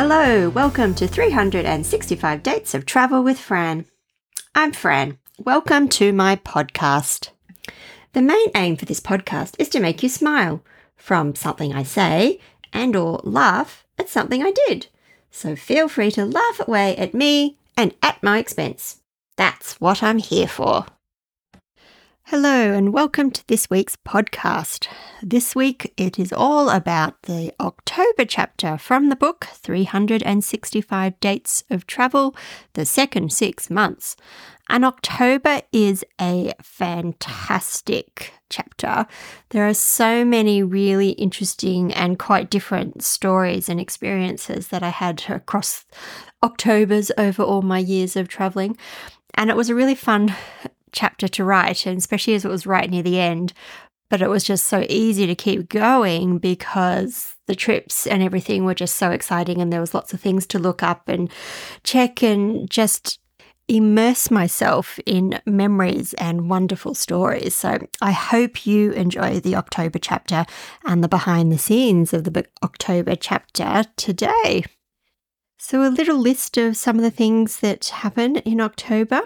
Hello, welcome to 365 Dates of Travel with Fran. I'm Fran. Welcome to my podcast. The main aim for this podcast is to make you smile from something I say and or laugh at something I did. So feel free to laugh away at me and at my expense. That's what I'm here for. Hello and welcome to this week's podcast. This week it is all about the October chapter from the book 365 Dates of Travel, the second 6 months. And October is a fantastic chapter. There are so many really interesting and quite different stories and experiences that I had across Octobers over all my years of traveling. And it was a really fun chapter to write, and especially as it was right near the end, but it was just so easy to keep going because the trips and everything were just so exciting, and there was lots of things to look up and check and just immerse myself in memories and wonderful stories. So I hope you enjoy the October chapter and the behind the scenes of the October chapter today. So a little list of some of the things that happen in October.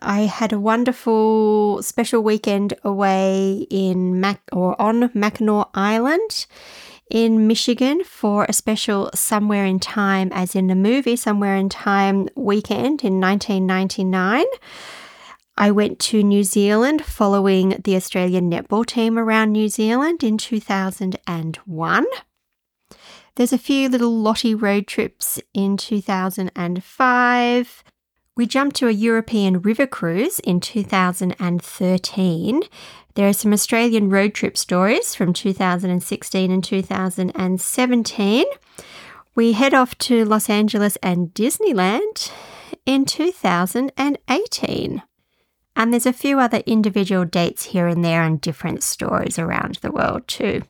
I had a wonderful special weekend away in on Mackinac Island in Michigan for a special Somewhere in Time, as in the movie Somewhere in Time weekend in 1999. I went to New Zealand following the Australian netball team around New Zealand in 2001. There's a few little Lottie road trips in 2005. We jumped to a European river cruise in 2013. There are some Australian road trip stories from 2016 and 2017. We head off to Los Angeles and Disneyland in 2018. And there's a few other individual dates here and there and different stories around the world too.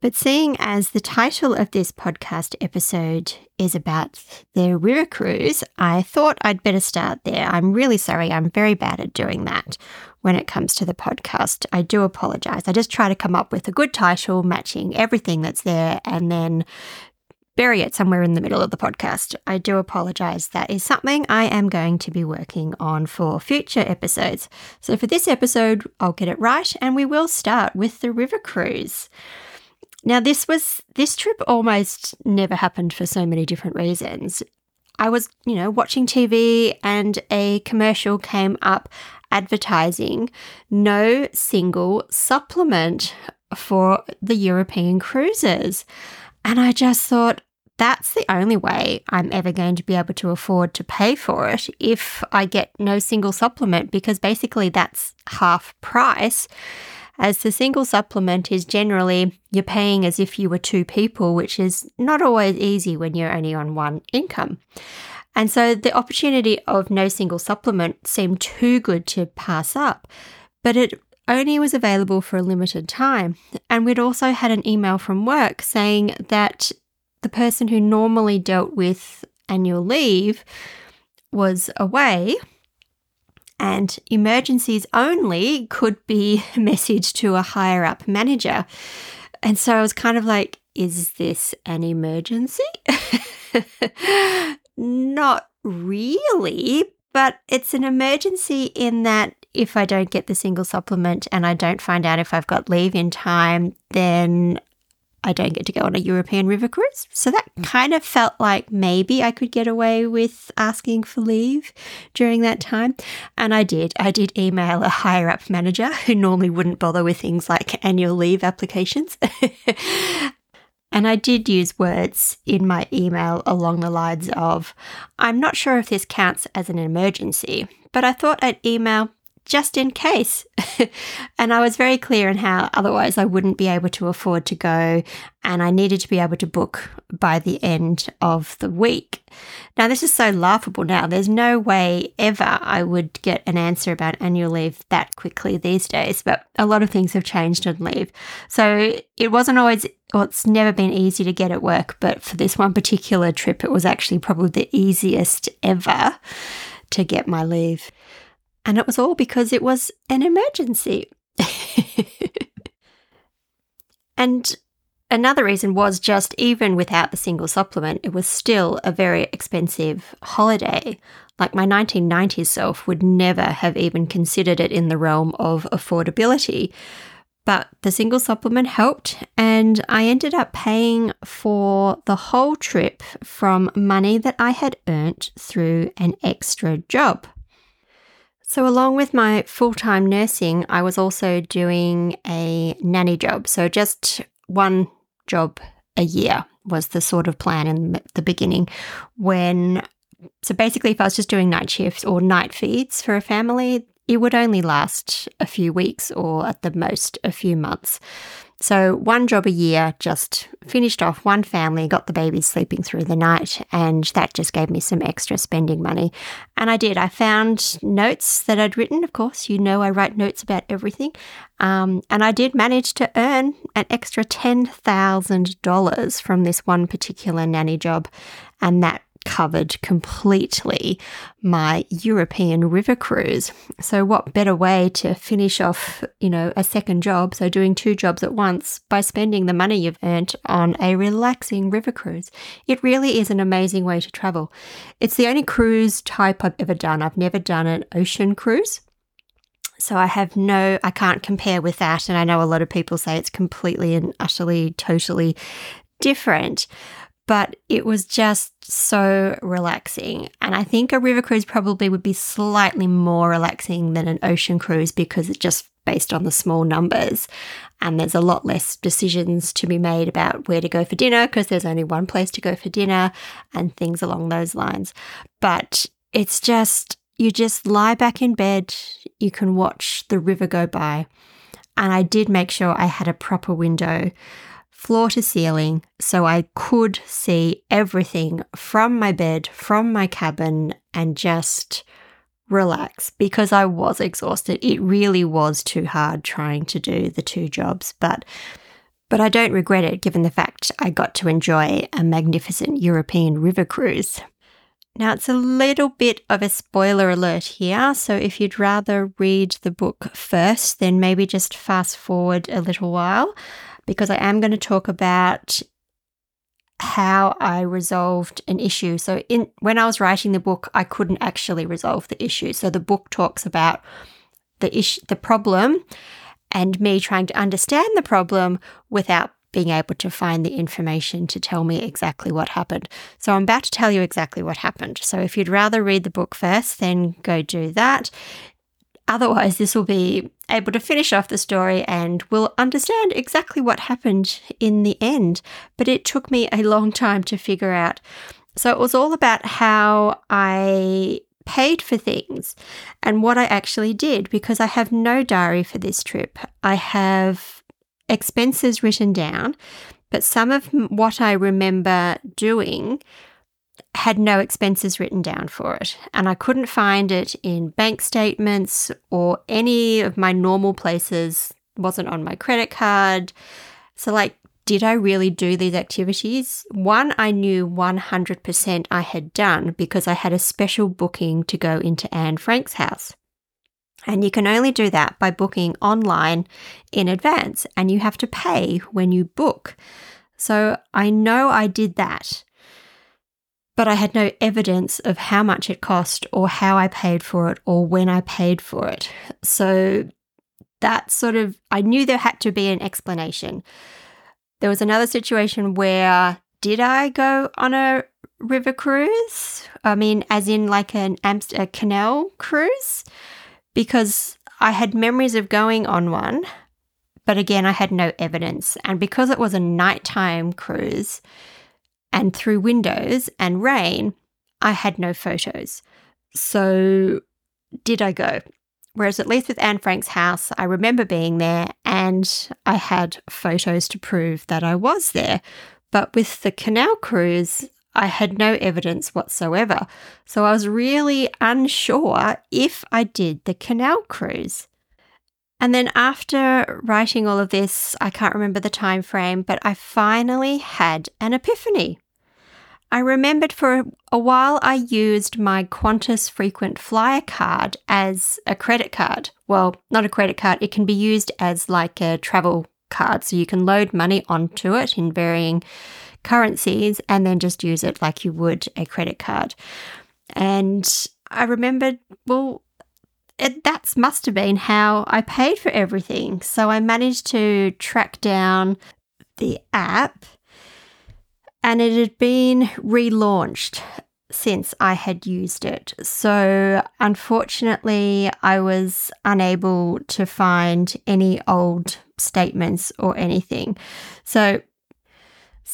But seeing as the title of this podcast episode is about the river cruise, I thought I'd better start there. I'm really sorry. I'm very bad at doing that when it comes to the podcast. I do apologise. I just try to come up with a good title matching everything that's there and then bury it somewhere in the middle of the podcast. I do apologise. That is something I am going to be working on for future episodes. So for this episode, I'll get it right, and we will start with the river cruise. Now, this trip almost never happened for so many different reasons. I was, watching TV and a commercial came up advertising no single supplement for the European cruises. And I just thought, that's the only way I'm ever going to be able to afford to pay for it if I get no single supplement, because basically that's half price. As the single supplement is generally you're paying as if you were two people, which is not always easy when you're only on one income. And so the opportunity of no single supplement seemed too good to pass up, but it only was available for a limited time. And we'd also had an email from work saying that the person who normally dealt with annual leave was away, and emergencies only could be messaged to a higher-up manager. And so I was kind of like, is this an emergency? Not really, but it's an emergency in that if I don't get the single supplement and I don't find out if I've got leave in time, then I don't get to go on a European river cruise. So that kind of felt like maybe I could get away with asking for leave during that time. And I did. I did email a higher-up manager who normally wouldn't bother with things like annual leave applications. And I did use words in my email along the lines of, I'm not sure if this counts as an emergency, but I thought I'd email just in case. And I was very clear in how otherwise I wouldn't be able to afford to go, and I needed to be able to book by the end of the week. Now, this is so laughable now. There's no way ever I would get an answer about annual leave that quickly these days, but a lot of things have changed on leave. So it wasn't always, well, it's never been easy to get at work, but for this one particular trip, it was actually probably the easiest ever to get my leave. And it was all because it was an emergency. And Another reason was just even without the single supplement, it was still a very expensive holiday. Like my 1990s self would never have even considered it in the realm of affordability. But the single supplement helped, and I ended up paying for the whole trip from money that I had earned through an extra job. So along with my full-time nursing, I was also doing a nanny job. So just one job a year was the sort of plan in the beginning. So basically if I was just doing night shifts or night feeds for a family, it would only last a few weeks or at the most a few months. So one job a year, just finished off one family, got the babies sleeping through the night, and that just gave me some extra spending money. And I did. I found notes that I'd written. Of course, you know I write notes about everything. And I did manage to earn an extra $10,000 from this one particular nanny job, and that covered completely my European river cruise. So what better way to finish off, a second job, so doing two jobs at once, by spending the money you've earned on a relaxing river cruise. It really is an amazing way to travel. It's the only cruise type I've ever done. I've never done an ocean cruise. So I can't compare with that. And I know a lot of people say it's completely and utterly, totally different. But it was just so relaxing. And I think a river cruise probably would be slightly more relaxing than an ocean cruise because it's just based on the small numbers. And there's a lot less decisions to be made about where to go for dinner because there's only one place to go for dinner and things along those lines. But it's just, you just lie back in bed, you can watch the river go by. And I did make sure I had a proper window, floor to ceiling, so I could see everything from my bed, from my cabin, and just relax because I was exhausted. It really was too hard trying to do the two jobs, but I don't regret it given the fact I got to enjoy a magnificent European river cruise. Now, it's a little bit of a spoiler alert here, so if you'd rather read the book first, then maybe just fast forward a little while, because I am going to talk about how I resolved an issue. So when I was writing the book, I couldn't actually resolve the issue. So the book talks about the problem and me trying to understand the problem without being able to find the information to tell me exactly what happened. So I'm about to tell you exactly what happened. So if you'd rather read the book first, then go do that. Otherwise, this will be able to finish off the story and we'll understand exactly what happened in the end. But it took me a long time to figure out. So it was all about how I paid for things and what I actually did, because I have no diary for this trip. I have expenses written down, but some of what I remember doing had no expenses written down for it, and I couldn't find it in bank statements or any of my normal places. It wasn't on my credit card. So did I really do these activities? One I knew 100% I had done because I had a special booking to go into Anne Frank's house. And you can only do that by booking online in advance, and you have to pay when you book. So I know I did that, but I had no evidence of how much it cost or how I paid for it or when I paid for it. So I knew there had to be an explanation. There was another situation where, did I go on a river cruise? I mean, as in a canal cruise? Because I had memories of going on one, but again, I had no evidence. And because it was a nighttime cruise, and through windows and rain, I had no photos. So did I go? Whereas at least with Anne Frank's house, I remember being there and I had photos to prove that I was there. But with the canal cruise, I had no evidence whatsoever. So I was really unsure if I did the canal cruise. And then after writing all of this, I can't remember the time frame, but I finally had an epiphany. I remembered for a while I used my Qantas frequent flyer card as a credit card. Well, not a credit card. It can be used as a travel card. So you can load money onto it in varying currencies and then just use it like you would a credit card. And I remembered, well, that must have been how I paid for everything. So I managed to track down the app, and it had been relaunched since I had used it. So unfortunately, I was unable to find any old statements or anything. So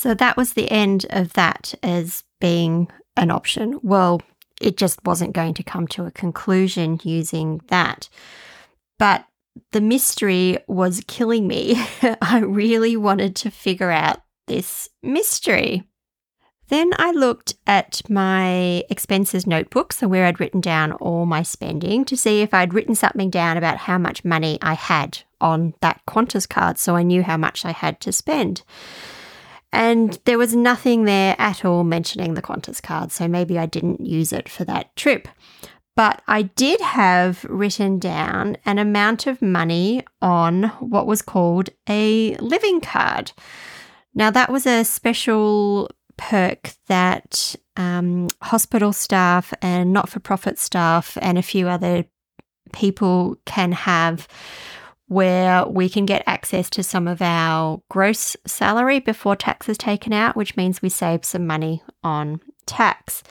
that was the end of that as being an option. Well, it just wasn't going to come to a conclusion using that. But the mystery was killing me. I really wanted to figure out this mystery. Then I looked at my expenses notebook, so where I'd written down all my spending, to see if I'd written something down about how much money I had on that Qantas card, so I knew how much I had to spend. And there was nothing there at all mentioning the Qantas card, so maybe I didn't use it for that trip. But I did have written down an amount of money on what was called a living card. Now, that was a special perk that hospital staff and not-for-profit staff and a few other people can have, where we can get access to some of our gross salary before tax is taken out, which means we save some money on tax.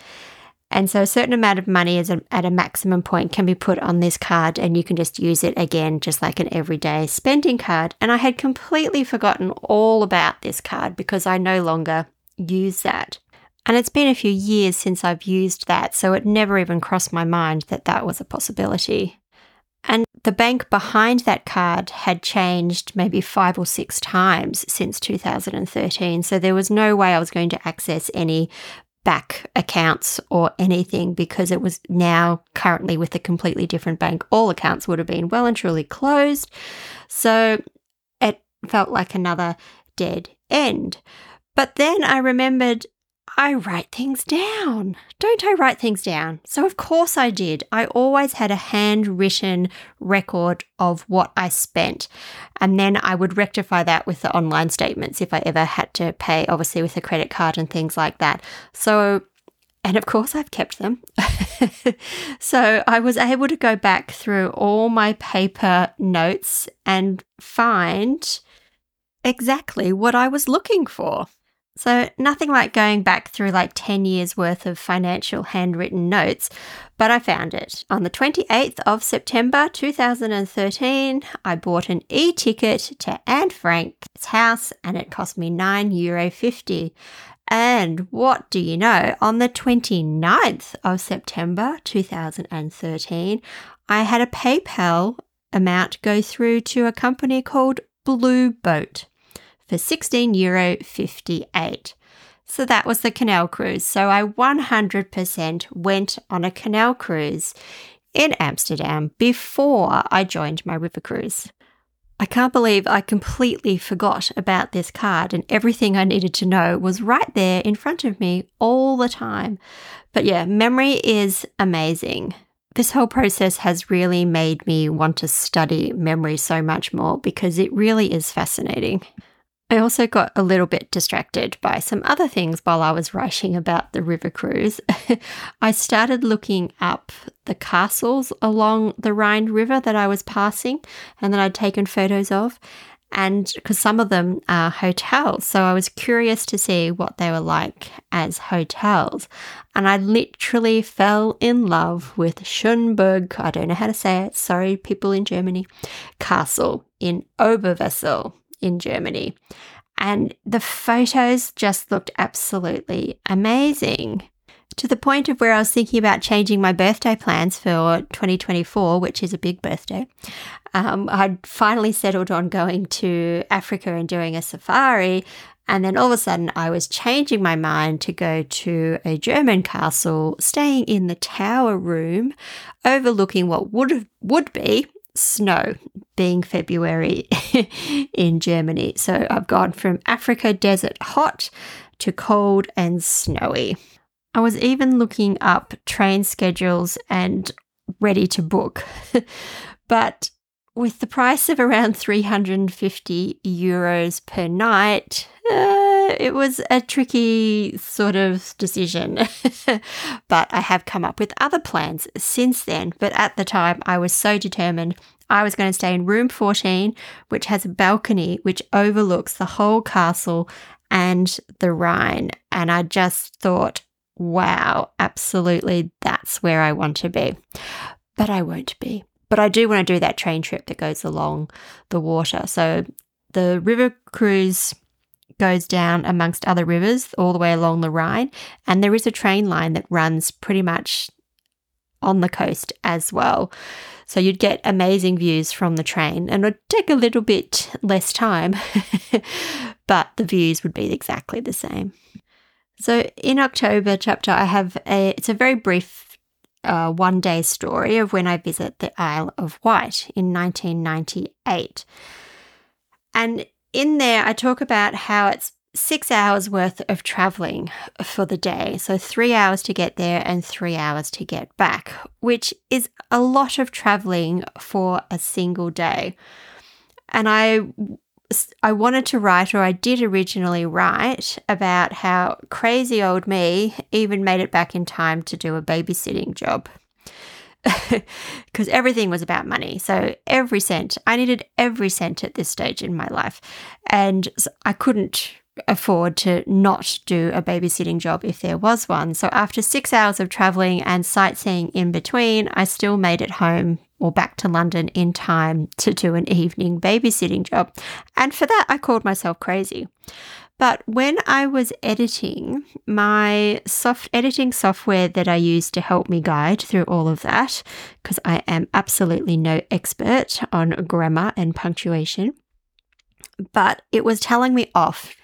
And so a certain amount of money is at a maximum point can be put on this card, and you can just use it again, just like an everyday spending card. And I had completely forgotten all about this card because I no longer use that. And it's been a few years since I've used that, so it never even crossed my mind that that was a possibility. And the bank behind that card had changed maybe 5 or 6 times since 2013. So there was no way I was going to access any back accounts or anything, because it was now currently with a completely different bank. All accounts would have been well and truly closed. So it felt like another dead end. But then I remembered, I write things down. Don't I write things down? So of course I did. I always had a handwritten record of what I spent. And then I would rectify that with the online statements if I ever had to pay, obviously with a credit card and things like that. So, and of course I've kept them. So I was able to go back through all my paper notes and find exactly what I was looking for. So nothing like going back through like 10 years worth of financial handwritten notes, but I found it. On the 28th of September 2013, I bought an e-ticket to Anne Frank's house, and it cost me €9.50. And what do you know? On the 29th of September 2013, I had a PayPal amount go through to a company called Blue Boat for €16.58. So that was the canal cruise. So I 100% went on a canal cruise in Amsterdam before I joined my river cruise. I can't believe I completely forgot about this card, and everything I needed to know was right there in front of me all the time. But yeah, memory is amazing. This whole process has really made me want to study memory so much more, because it really is fascinating. I also got a little bit distracted by some other things while I was writing about the river cruise. I started looking up the castles along the Rhine River that I was passing and that I'd taken photos of, and because some of them are hotels, so I was curious to see what they were like as hotels. And I literally fell in love with Schönburg, I don't know how to say it, sorry people in Germany, castle in Oberwesel in Germany. And the photos just looked absolutely amazing, to the point of where I was thinking about changing my birthday plans for 2024, which is a big birthday. I'd finally settled on going to Africa and doing a safari, and then all of a sudden I was changing my mind to go to a German castle, staying in the tower room, overlooking what would be snow, being February in Germany. So I've gone from Africa desert hot to cold and snowy. I was even looking up train schedules and ready to book. But with the price of around €350 per night, it was a tricky sort of decision. But I have come up with other plans since then. But at the time, I was so determined I was going to stay in room 14, which has a balcony which overlooks the whole castle and the Rhine. And I just thought, wow, absolutely, that's where I want to be. But I won't be. But I do want to do that train trip that goes along the water. So the river cruise goes down amongst other rivers all the way along the Rhine, and there is a train line that runs pretty much on the coast as well. So you'd get amazing views from the train, and it would take a little bit less time, but the views would be exactly the same. So in October chapter, I have it's a very brief one-day story of when I visit the Isle of Wight in 1998. And in there, I talk about how it's 6 hours worth of travelling for the day. So 3 hours to get there and 3 hours to get back, which is a lot of travelling for a single day. And I wanted to write, or I did originally write, about how crazy old me even made it back in time to do a babysitting job, because everything was about money. So every cent, I needed every cent at this stage in my life, and so I couldn't afford to not do a babysitting job if there was one. So after 6 hours of travelling and sightseeing in between, I still made it home or back to London in time to do an evening babysitting job. And for that, I called myself crazy. But when I was editing, my editing software that I use to help me guide through all of that, because I am absolutely no expert on grammar and punctuation, but it was telling me off.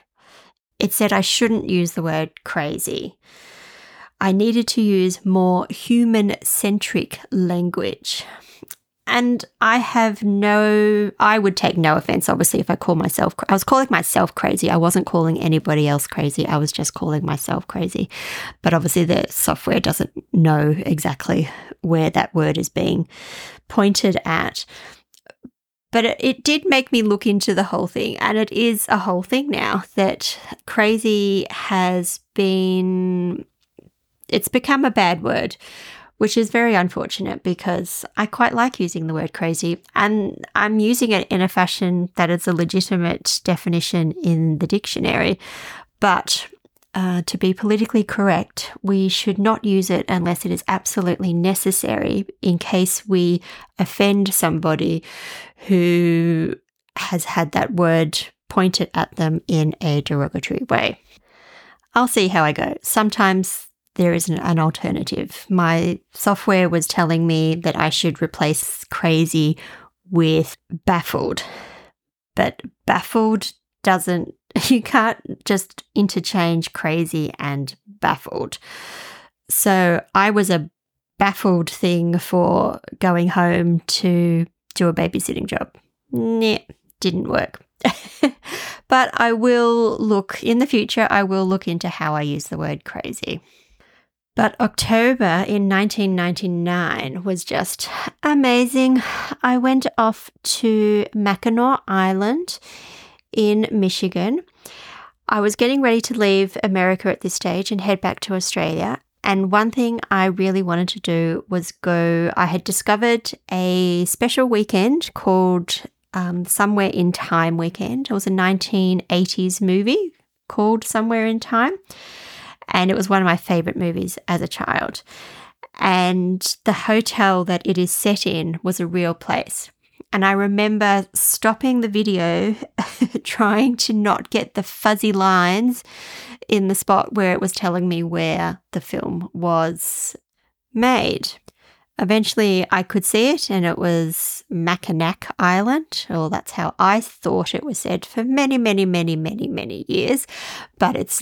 It said I shouldn't use the word crazy. I needed to use more human-centric language. And I would take no offense, obviously, if I was calling myself crazy. I wasn't calling anybody else crazy. I was just calling myself crazy. But obviously the software doesn't know exactly where that word is being pointed at. But it did make me look into the whole thing, and it is a whole thing now that crazy has been... It's become a bad word, which is very unfortunate, because I quite like using the word crazy, and I'm using it in a fashion that is a legitimate definition in the dictionary. But to be politically correct, we should not use it unless it is absolutely necessary, in case we offend somebody who has had that word pointed at them in a derogatory way. I'll see how I go. Sometimes there is an alternative. My software was telling me that I should replace crazy with baffled. But baffled you can't just interchange crazy and baffled. So I was a baffled thing for going home to do a babysitting job. Nah, didn't work. But I will look into how I use the word crazy. But October in 1999 was just amazing. I went off to Mackinac Island in Michigan. I was getting ready to leave America at this stage and head back to Australia. And one thing I really wanted to do was I had discovered a special weekend called Somewhere in Time weekend. It was a 1980s movie called Somewhere in Time. And it was one of my favourite movies as a child. And the hotel that it is set in was a real place. And I remember stopping the video, trying to not get the fuzzy lines in the spot where it was telling me where the film was made. Eventually, I could see it, and it was Mackinac Island, or that's how I thought it was said for many, many, many, many, many years. But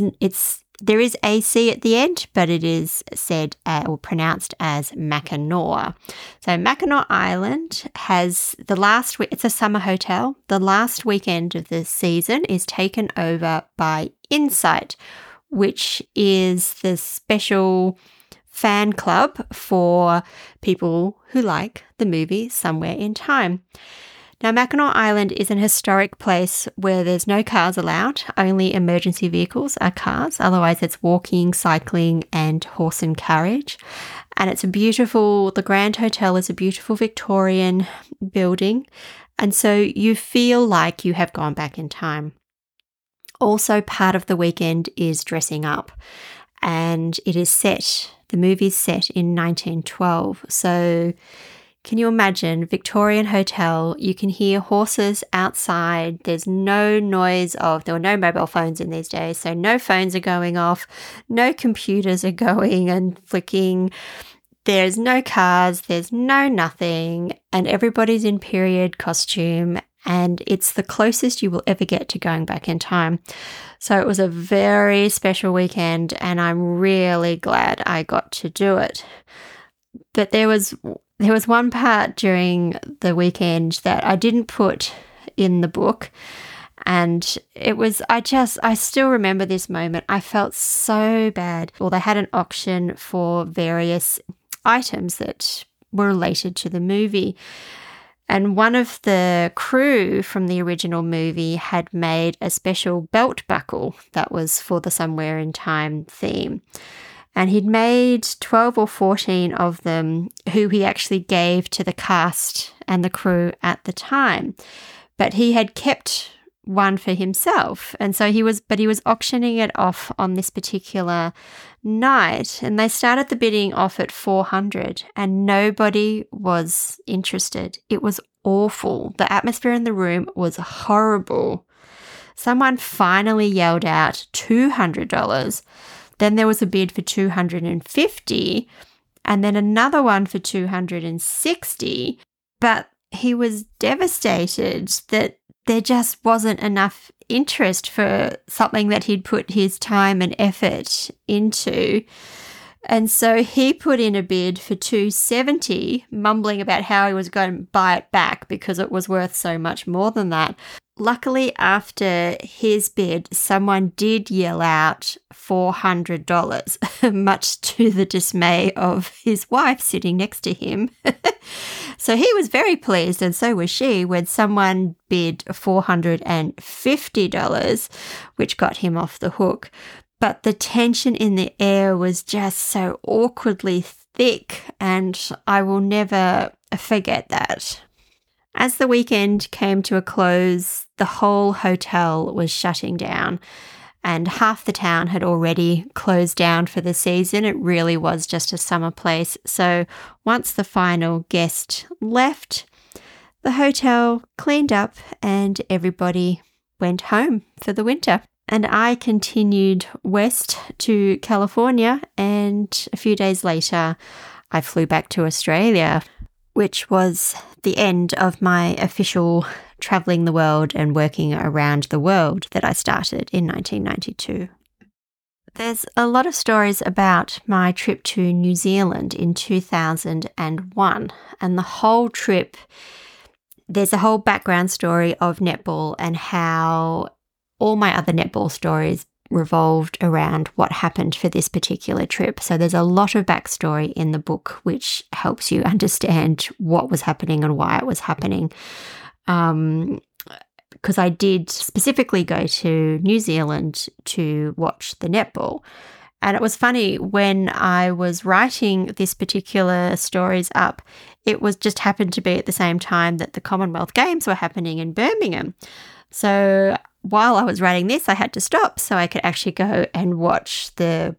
there is a C at the end, but it is said or pronounced as Mackinac. So Mackinac Island has it's a summer hotel. The last weekend of the season is taken over by Insight, which is the special fan club for people who like the movie Somewhere in Time. Now, Mackinac Island is an historic place where there's no cars allowed, only emergency vehicles are cars. Otherwise, it's walking, cycling, and horse and carriage. And it's the Grand Hotel is a beautiful Victorian building. And so you feel like you have gone back in time. Also, part of the weekend is dressing up. And the movie's set in 1912. So can you imagine? Victorian hotel, you can hear horses outside. There's no noise there were no mobile phones in these days. So no phones are going off. No computers are going and flicking. There's no cars. There's no nothing. And everybody's in period costume. And it's the closest you will ever get to going back in time. So it was a very special weekend, and I'm really glad I got to do it. But there was one part during the weekend that I didn't put in the book, and I still remember this moment. I felt so bad. Well, they had an auction for various items that were related to the movie. And one of the crew from the original movie had made a special belt buckle that was for the Somewhere in Time theme. And he'd made 12 or 14 of them, who he actually gave to the cast and the crew at the time. But he had kept one for himself. And so he was auctioning it off on this particular night, and they started the bidding off at 400, and nobody was interested. It was awful. The atmosphere in the room was horrible. Someone finally yelled out $200. Then there was a bid for $250, and then another one for $260. But he was devastated that there just wasn't enough interest for something that he'd put his time and effort into. And so he put in a bid for $270, mumbling about how he was going to buy it back because it was worth so much more than that. Luckily, after his bid, someone did yell out $400, much to the dismay of his wife sitting next to him. So he was very pleased, and so was she, when someone bid $450, which got him off the hook. But the tension in the air was just so awkwardly thick, and I will never forget that. As the weekend came to a close, the whole hotel was shutting down, and half the town had already closed down for the season. It really was just a summer place. So once the final guest left, the hotel cleaned up and everybody went home for the winter. And I continued west to California, and a few days later I flew back to Australia, which was the end of my official travelling the world and working around the world that I started in 1992. There's a lot of stories about my trip to New Zealand in 2001, and the whole trip, there's a whole background story of netball and how all my other netball stories revolved around what happened for this particular trip. So there's a lot of backstory in the book which helps you understand what was happening and why it was happening. Because I did specifically go to New Zealand to watch the netball. And it was funny, when I was writing this particular stories up, it was just happened to be at the same time that the Commonwealth Games were happening in Birmingham. So while I was writing this, I had to stop so I could actually go and watch the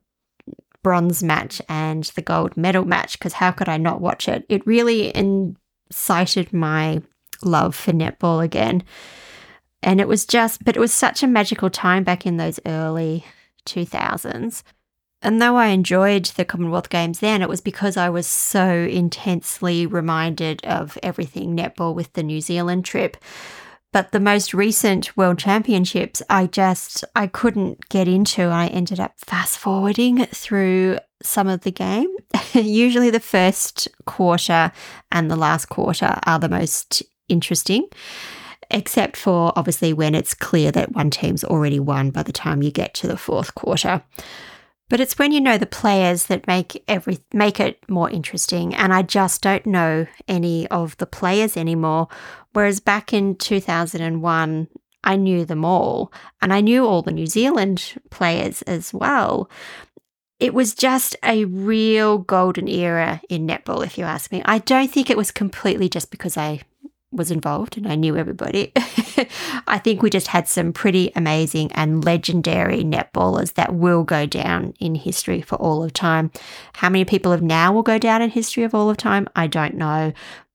bronze match and the gold medal match, because how could I not watch it? It really incited my love for netball again. And it was such a magical time back in those early 2000s. And though I enjoyed the Commonwealth Games then, it was because I was so intensely reminded of everything netball with the New Zealand trip. But the most recent World Championships, I couldn't get into. I ended up fast-forwarding through some of the game. Usually the first quarter and the last quarter are the most interesting, except for obviously when it's clear that one team's already won by the time you get to the fourth quarter. But it's when you know the players that make it more interesting, and I just don't know any of the players anymore, whereas back in 2001 I knew them all, and I knew all the New Zealand players as well. It was just a real golden era in netball, if you ask me. I don't think it was completely just because I was involved and I knew everybody. I think we just had some pretty amazing and legendary netballers that will go down in history for all of time. How many people of now will go down in history of all of time? I don't know.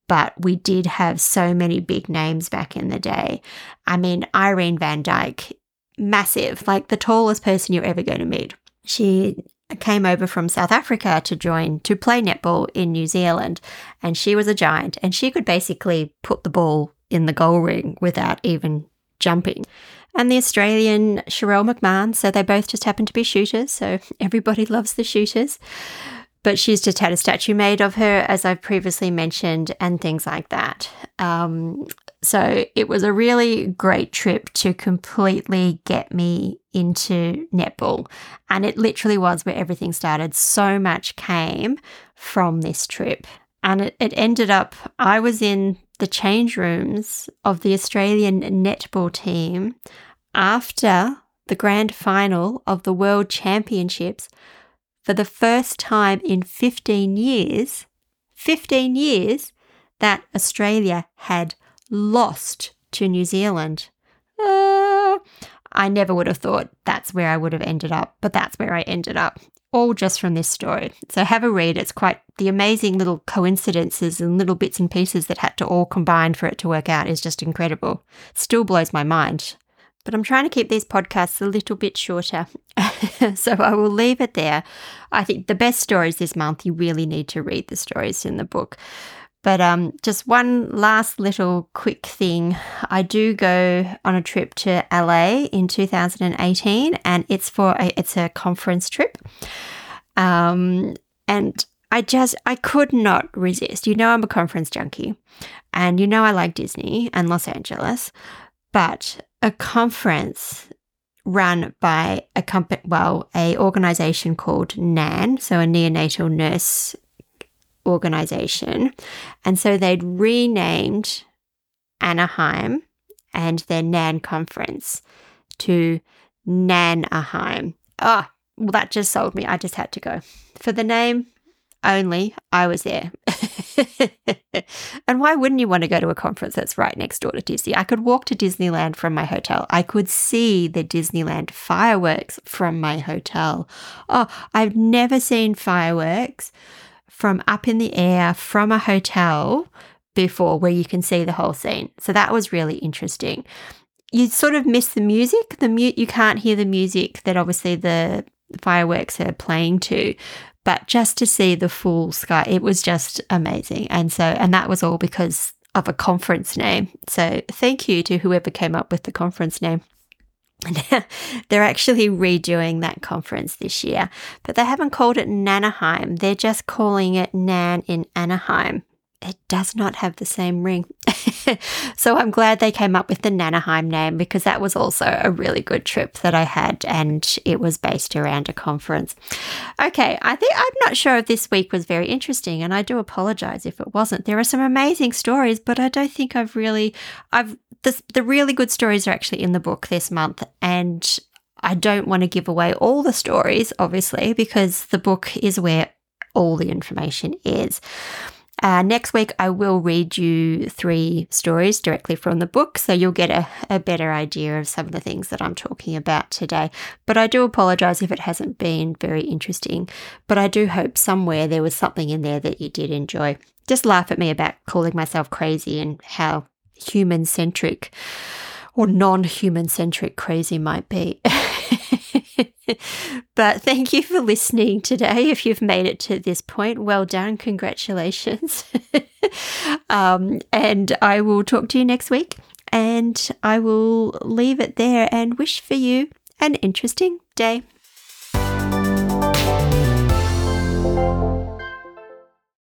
But we did have so many big names back in the day. I mean, Irene Van Dyke, massive, like the tallest person you're ever going to meet. She came over from South Africa to play netball in New Zealand, and she was a giant, and she could basically put the ball in the goal ring without even jumping. And the Australian Sherelle McMahon, so they both just happen to be shooters, so everybody loves the shooters. But she's just had a statue made of her, as I've previously mentioned, and things like that. So it was a really great trip to completely get me into netball. And it literally was where everything started. So much came from this trip. And it ended up, I was in the change rooms of the Australian netball team after the grand final of the World Championships for the first time in 15 years that Australia had lost to New Zealand. I never would have thought that's where I would have ended up, but that's where I ended up, all just from this story. So have a read. It's quite the amazing little coincidences and little bits and pieces that had to all combine for it to work out is just incredible. Still blows my mind. But I'm trying to keep these podcasts a little bit shorter, so I will leave it there. I think the best stories this month, you really need to read the stories in the book. But just one last little quick thing. I do go on a trip to LA in 2018, and it's a conference trip. And I could not resist. You know I'm a conference junkie, and you know I like Disney and Los Angeles, but a conference run by a organisation called NAN, so a neonatal nurse organisation, and so they'd renamed Anaheim and their NAN conference to Nanaheim. Oh, well, that just sold me. I just had to go. For the name only, I was there. And why wouldn't you want to go to a conference that's right next door to Disney? I could walk to Disneyland from my hotel. I could see the Disneyland fireworks from my hotel. Oh, I've never seen fireworks from up in the air from a hotel before, where you can see the whole scene. So that was really interesting. You sort of miss the music. You can't hear the music that obviously the fireworks are playing to. But just to see the full sky, it was just amazing. And that was all because of a conference name. So thank you to whoever came up with the conference name. They're actually redoing that conference this year, but they haven't called it Nanaheim. They're just calling it Nan in Anaheim. It does not have the same ring. So I'm glad they came up with the Nanaheim name, because that was also a really good trip that I had, and it was based around a conference. Okay, I'm not sure if this week was very interesting, and I do apologise if it wasn't. There are some amazing stories, but I don't think the really good stories are actually in the book this month, and I don't want to give away all the stories, obviously, because the book is where all the information is. Next week, I will read you 3 stories directly from the book, so you'll get a better idea of some of the things that I'm talking about today. But I do apologise if it hasn't been very interesting, but I do hope somewhere there was something in there that you did enjoy. Just laugh at me about calling myself crazy and how human-centric or non-human-centric crazy might be. But thank you for listening today. If you've made it to this point, well done. Congratulations. And I will talk to you next week, and I will leave it there and wish for you an interesting day.